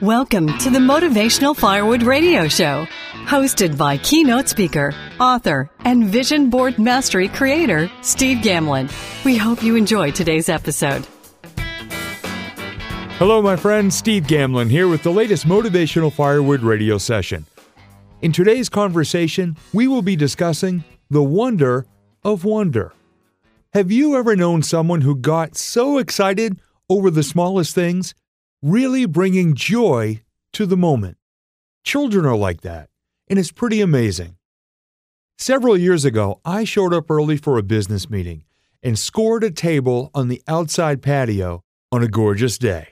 Welcome to the Motivational Firewood Radio Show, hosted by keynote speaker, author, and Vision Board Mastery creator, Steve Gamlin. We hope you enjoy today's episode. Hello, my friend, Steve Gamlin here with the latest Motivational Firewood Radio session. In today's conversation, we will be discussing the wonder of wonder. Have you ever known someone who got so excited over the smallest things, really bringing joy to the moment? Children are like that, and it's pretty amazing. Several years ago, I showed up early for a business meeting and scored a table on the outside patio on a gorgeous day.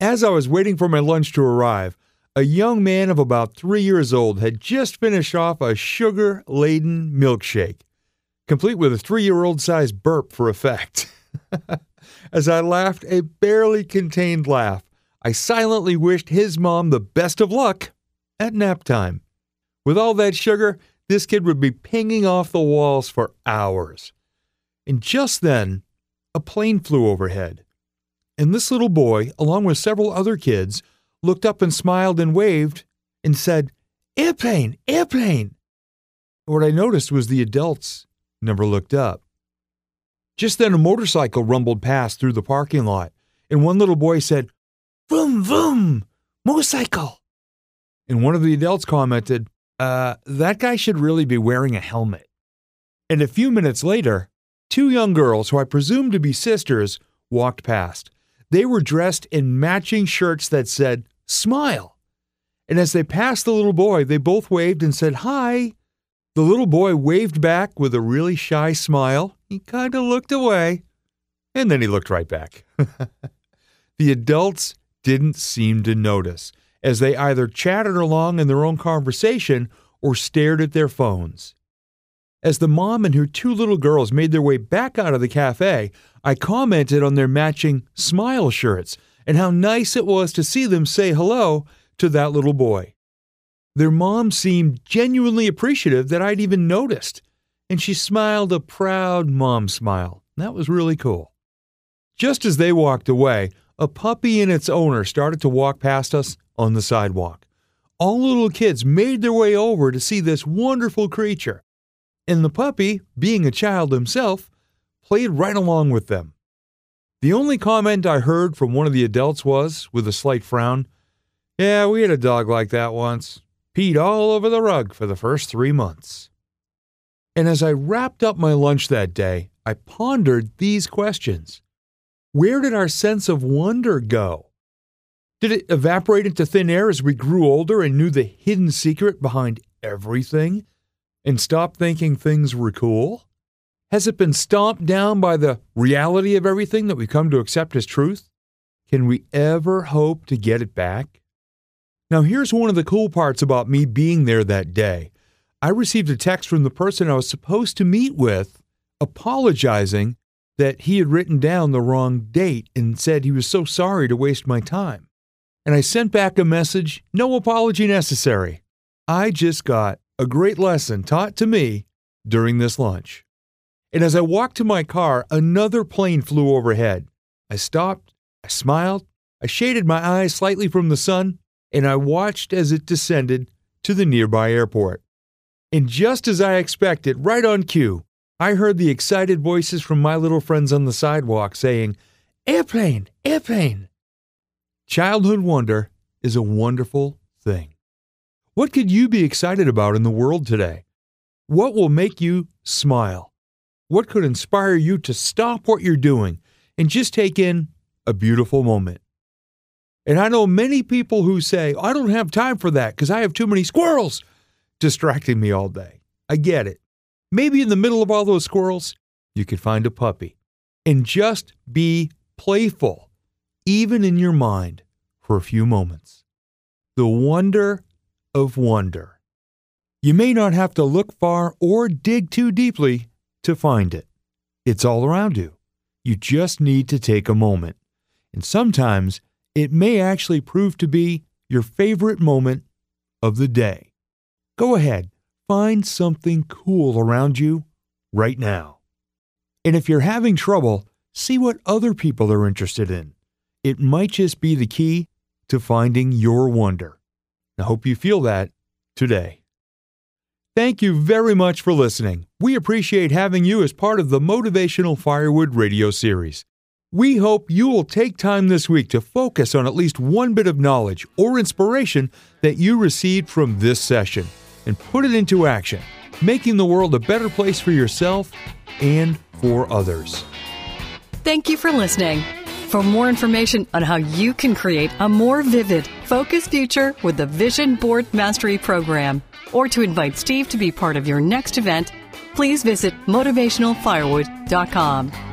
As I was waiting for my lunch to arrive, a young man of about 3 years old had just finished off a sugar-laden milkshake, complete with a 3-year-old-sized burp for effect. As I laughed a barely contained laugh, I silently wished his mom the best of luck at nap time. With all that sugar, this kid would be pinging off the walls for hours. And just then, a plane flew overhead. And this little boy, along with several other kids, looked up and smiled and waved and said, "Airplane, airplane." What I noticed was the adults never looked up. Just then a motorcycle rumbled past through the parking lot, and one little boy said, "Vroom, vroom, motorcycle." And one of the adults commented, "That guy should really be wearing a helmet." And a few minutes later, 2 young girls, who I presumed to be sisters, walked past. They were dressed in matching shirts that said, "Smile." And as they passed the little boy, they both waved and said, "Hi." The little boy waved back with a really shy smile. He kind of looked away, and then he looked right back. The adults didn't seem to notice, as they either chattered along in their own conversation or stared at their phones. As the mom and her 2 little girls made their way back out of the cafe, I commented on their matching smile shirts and how nice it was to see them say hello to that little boy. Their mom seemed genuinely appreciative that I'd even noticed, and she smiled a proud mom smile. That was really cool. Just as they walked away, a puppy and its owner started to walk past us on the sidewalk. All little kids made their way over to see this wonderful creature, and the puppy, being a child himself, played right along with them. The only comment I heard from one of the adults was, with a slight frown, "Yeah, we had a dog like that once. Peed all over the rug for the first 3 months." And as I wrapped up my lunch that day, I pondered these questions. Where did our sense of wonder go? Did it evaporate into thin air as we grew older and knew the hidden secret behind everything and stopped thinking things were cool? Has it been stomped down by the reality of everything that we come to accept as truth? Can we ever hope to get it back? Now, here's one of the cool parts about me being there that day. I received a text from the person I was supposed to meet with apologizing that he had written down the wrong date and said he was so sorry to waste my time. And I sent back a message, "No apology necessary." I just got a great lesson taught to me during this lunch. And as I walked to my car, another plane flew overhead. I stopped, I smiled, I shaded my eyes slightly from the sun, and I watched as it descended to the nearby airport. And just as I expected, right on cue, I heard the excited voices from my little friends on the sidewalk saying, "Airplane, airplane." Childhood wonder is a wonderful thing. What could you be excited about in the world today? What will make you smile? What could inspire you to stop what you're doing and just take in a beautiful moment? And I know many people who say, "I don't have time for that because I have too many squirrels distracting me all day." I get it. Maybe in the middle of all those squirrels, you could find a puppy. And just be playful, even in your mind, for a few moments. The wonder of wonder. You may not have to look far or dig too deeply to find it. It's all around you. You just need to take a moment. And sometimes it may actually prove to be your favorite moment of the day. Go ahead, find something cool around you right now. And if you're having trouble, see what other people are interested in. it might just be the key to finding your wonder. I hope you feel that today. Thank you very much for listening. We appreciate having you as part of the Motivational Firewood Radio series. We hope you will take time this week to focus on at least one bit of knowledge or inspiration that you received from this session and put it into action, making the world a better place for yourself and for others. Thank you for listening. For more information on how you can create a more vivid, focused future with the Vision Board Mastery Program, or to invite Steve to be part of your next event, please visit MotivationalFirewood.com.